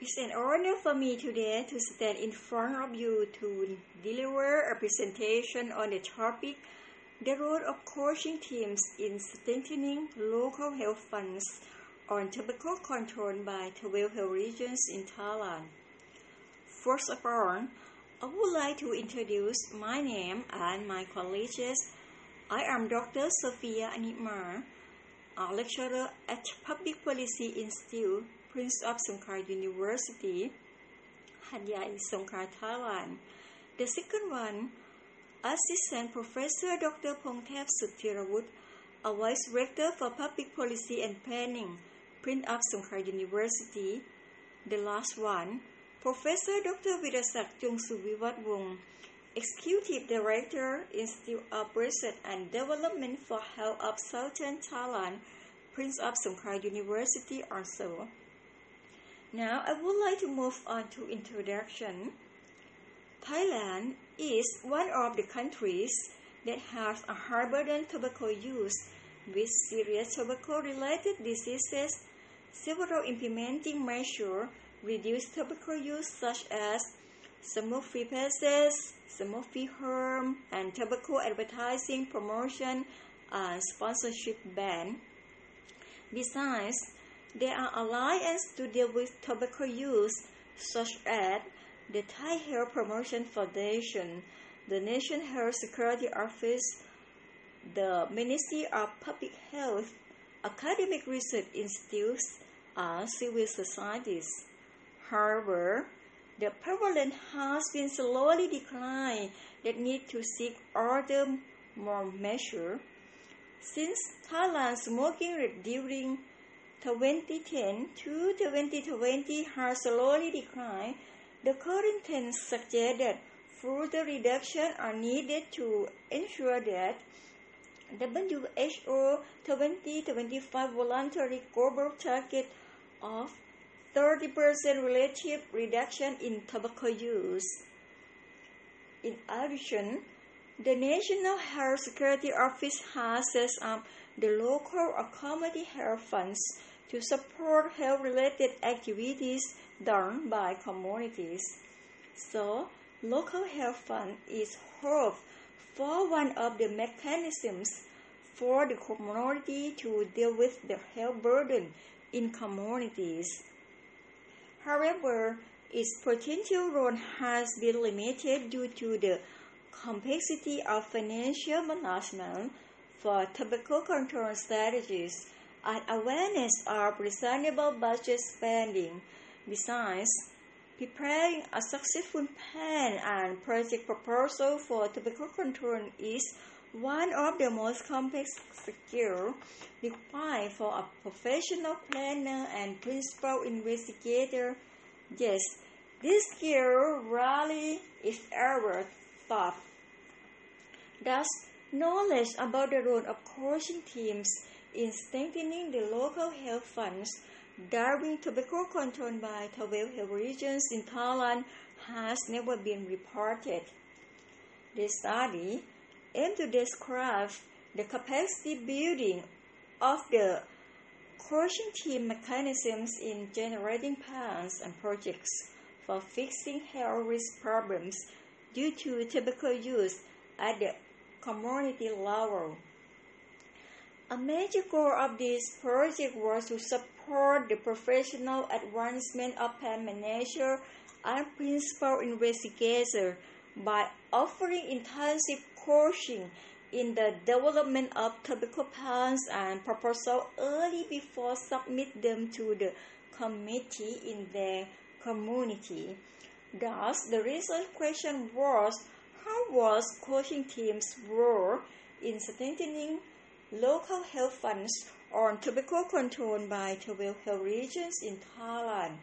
It's an honor for me today to stand in front of you to deliver a presentation on the topic, the role of coaching teams in strengthening local health funds on tobacco control by 12 health regions in Thailand. First of all, I would like to introduce my name and my colleagues. I am Dr. Sophia Anitmar, a lecturer at Public Policy Institute, Prince of Songkhla University, Hadyai, Songkhla, Thailand. The second one, Assistant Professor Dr. Pongtep Sudthirawut, a Vice Rector for Public Policy and Planning, Prince of Songkhla University. The last one, Professor Dr. Virasak Chongswiwatwong, Executive Director, Institute of Research and Development for Health of Southern Thailand, Prince of Songkhla University also. Now, I would like to move on to introduction. Thailand is one of the countries that has a high burden tobacco use with serious tobacco-related diseases. Several implementing measures reduce tobacco use such as smoke-free passes, smoke-free harm, and tobacco advertising, promotion, and sponsorship ban. Besides, there are alliances to deal with tobacco use, such as the Thai Health Promotion Foundation, the National Health Security Office, the Ministry of Public Health, academic research institutes, and civil societies. However, the prevalence has been slowly declining that need to seek other more measures. Since Thailand's smoking rate during 2010 to 2020 has slowly declined, the current trends suggest that further reductions are needed to ensure that the WHO 2025 voluntary global target of 30% relative reduction in tobacco use. In addition, the National Health Security Office has set up the local or community health funds to support health-related activities done by communities. So, local health fund is hoped for one of the mechanisms for the community to deal with the health burden in communities. However, its potential role has been limited due to the complexity of financial management for tobacco control strategies and awareness of reasonable budget spending. Besides, preparing a successful plan and project proposal for tobacco control is one of the most complex skills required for a professional planner and principal investigator. Yes, this skill rarely is ever taught. Thus, knowledge about the role of coaching teams in strengthening the local health funds during tobacco control by 12 health regions in Thailand has never been reported. The study aimed to describe the capacity building of the coaching team mechanisms in generating plans and projects for fixing health risk problems due to tobacco use at the community level. A major goal of this project was to support the professional advancement of plan manager and principal investigator by offering intensive coaching in the development of tobacco plans and proposals early before submit them to the committee in their community. Thus, the research question was, how was coaching teams' role in strengthening local health funds on tobacco control by 12 health regions in Thailand?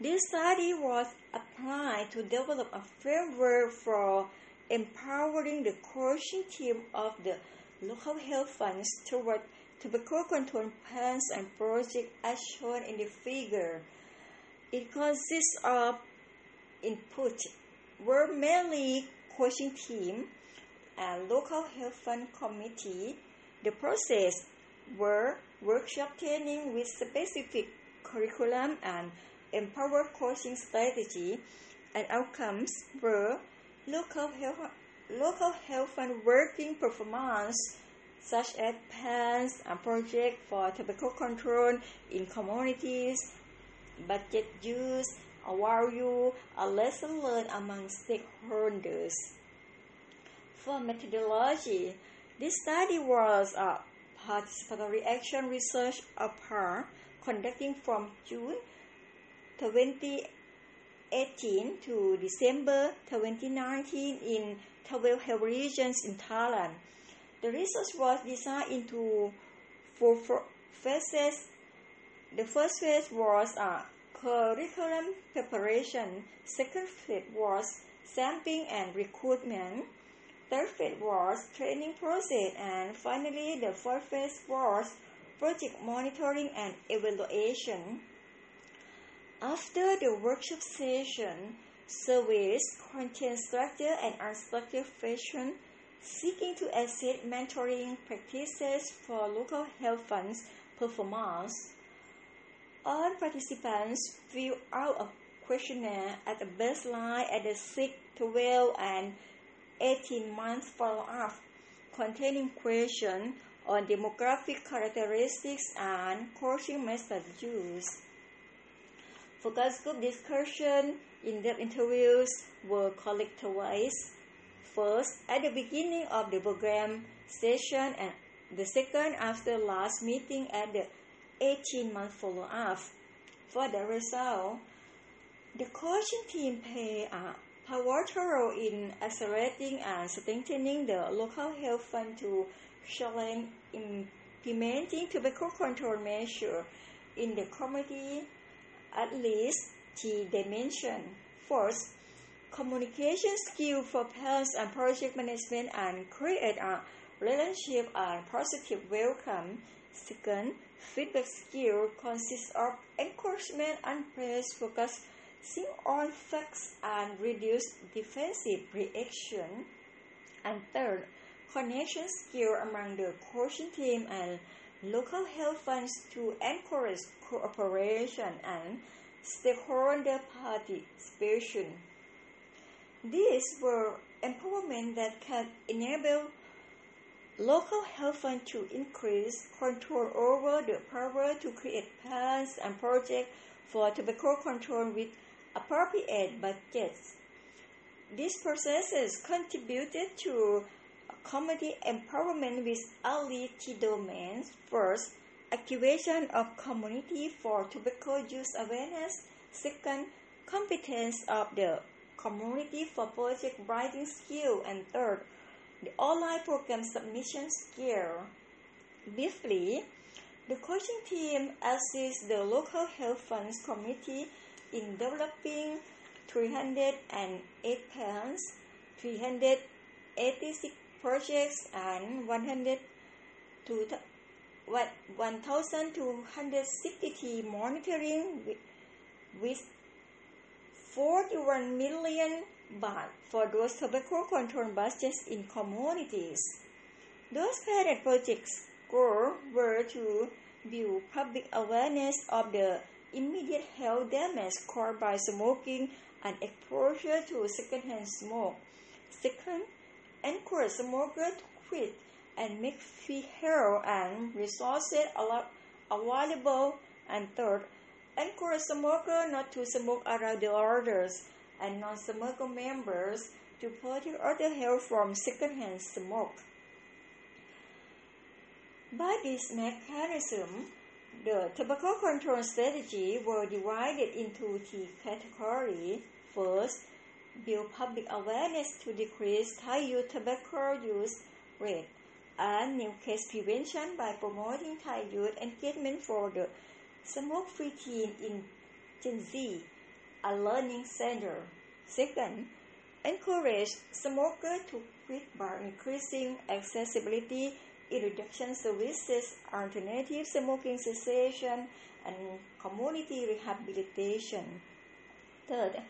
This study was applied to develop a framework for empowering the coaching team of the local health funds toward tobacco control plans and projects as shown in the figure. It consists of input, where mainly coaching team and local health fund committee. The process were workshop training with specific curriculum and empower coaching strategy, and outcomes were local health and working performance, such as plans and projects for tobacco control in communities, budget use, a value, a lesson learned among stakeholders. For methodology, this study was a participatory action research APAR conducting from June 2018 to December 2019 in 12 health regions in Thailand. The research was designed into four phases. The first phase was curriculum preparation. Second phase was sampling and recruitment. Third phase was training process, and finally the fourth phase was project monitoring and evaluation. After the workshop session, surveys contained structured and unstructured fashion seeking to assess mentoring practices for local health funds performance. All participants filled out a questionnaire at the baseline at the 6, 12, and 18-month follow-up, containing questions on demographic characteristics and coaching methods used. Focus group discussion, in-depth interviews were collectivized. First, at the beginning of the program session, and the second after last meeting at the 18-month follow-up. For the result, the coaching team played a pivotal role in accelerating and strengthening the local health fund to challenge implementing tobacco control measures in the community at least 3 dimensions. First, communication skills for plans and project management and create a relationship and positive welcome. Second, feedback skill consists of encouragement and praise, focusing on facts and reduce defensive reaction. And third, connection skill among the coaching team and local health funds to encourage cooperation and stakeholder participation. These were empowerment that can enable local health fund to increase control over the power to create plans and projects for tobacco control with appropriate budgets. These processes contributed to community empowerment with early key domains. First, activation of community for tobacco use awareness. Second, competence of the community for project writing skill. And third, the online program submission skill. Briefly, the coaching team assists the local health funds committee in developing 308 plans, 386 projects, and 1,260 monitoring with 41 million baht for those tobacco control budgets in communities. Those pilot projects' goals were to build public awareness of the immediate health damage caused by smoking and exposure to secondhand smoke. Second, encourage smokers to quit and make free help and resources available. And third, encourage smokers not to smoke around the others and non-smoker members to protect other health from secondhand smoke. By this mechanism, the tobacco control strategy were divided into 3 categories. First, build public awareness to decrease Thai youth tobacco use rate and new case prevention by promoting Thai youth engagement for the smoke-free teen in Gen Z, a learning center. Second, encourage smokers to quit by increasing accessibility, introduction services, alternative smoking cessation, and community rehabilitation. Third,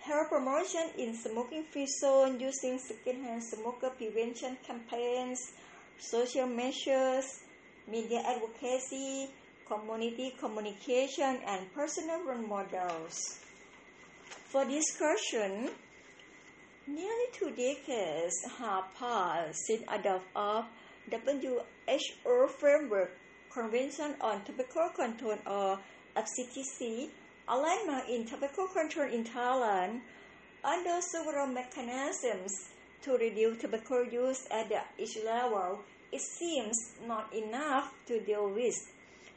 health promotion in smoking-free zone using secondhand smoker prevention campaigns, social measures, media advocacy, community communication, and personal role models. For discussion, nearly 2 decades have passed since adoption of WHO Framework Convention on Tobacco Control or FCTC, alignment in tobacco control in Thailand under several mechanisms to reduce tobacco use at the issue level. It seems not enough to deal with.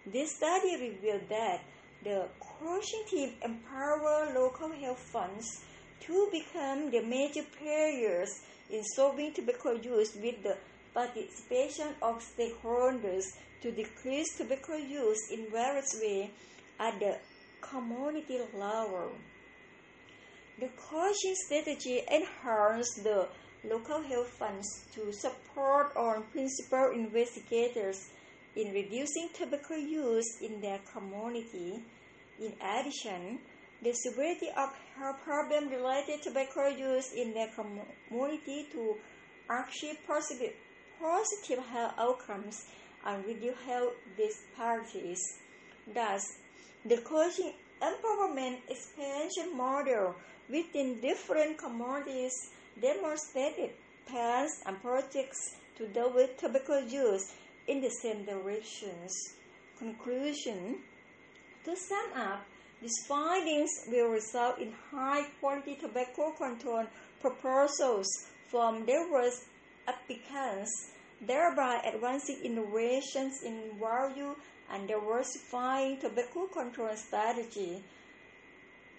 This study revealed that the coaching team empower local health funds to become the major players in solving tobacco use with the participation of stakeholders to decrease tobacco use in various ways at the community level. The coaching strategy enhanced the local health funds to support on principal investigators in reducing tobacco use in their community. In addition, the severity of health problem related to tobacco use in their community to achieve positive health outcomes and reduce health disparities. Thus, the coaching empowerment expansion model within different communities demonstrated plans and projects to deal with tobacco use in the same directions. Conclusion. To sum up, these findings will result in high-quality tobacco control proposals from diverse applicants, thereby advancing innovations in value and diversifying tobacco control strategy.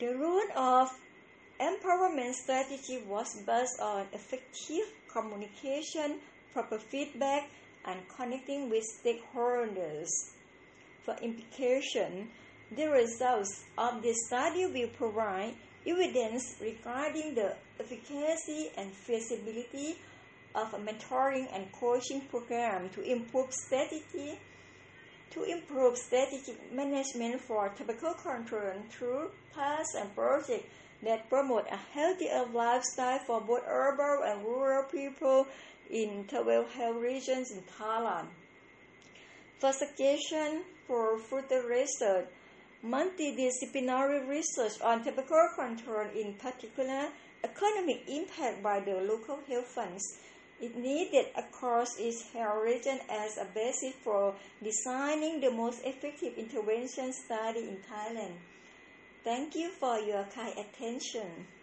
The role of empowerment strategy was based on effective communication, proper feedback, and connecting with stakeholders. For implication, the results of this study will provide evidence regarding the efficacy and feasibility of a mentoring and coaching program to improve strategic management for tobacco control through plans and projects that promote a healthier lifestyle for both urban and rural people in tobacco health regions in Thailand. For suggestion for further research, multidisciplinary research on tobacco control, in particular economic impact by the local health funds, is needed across its health region as a basis for designing the most effective intervention study in Thailand. Thank you for your kind attention.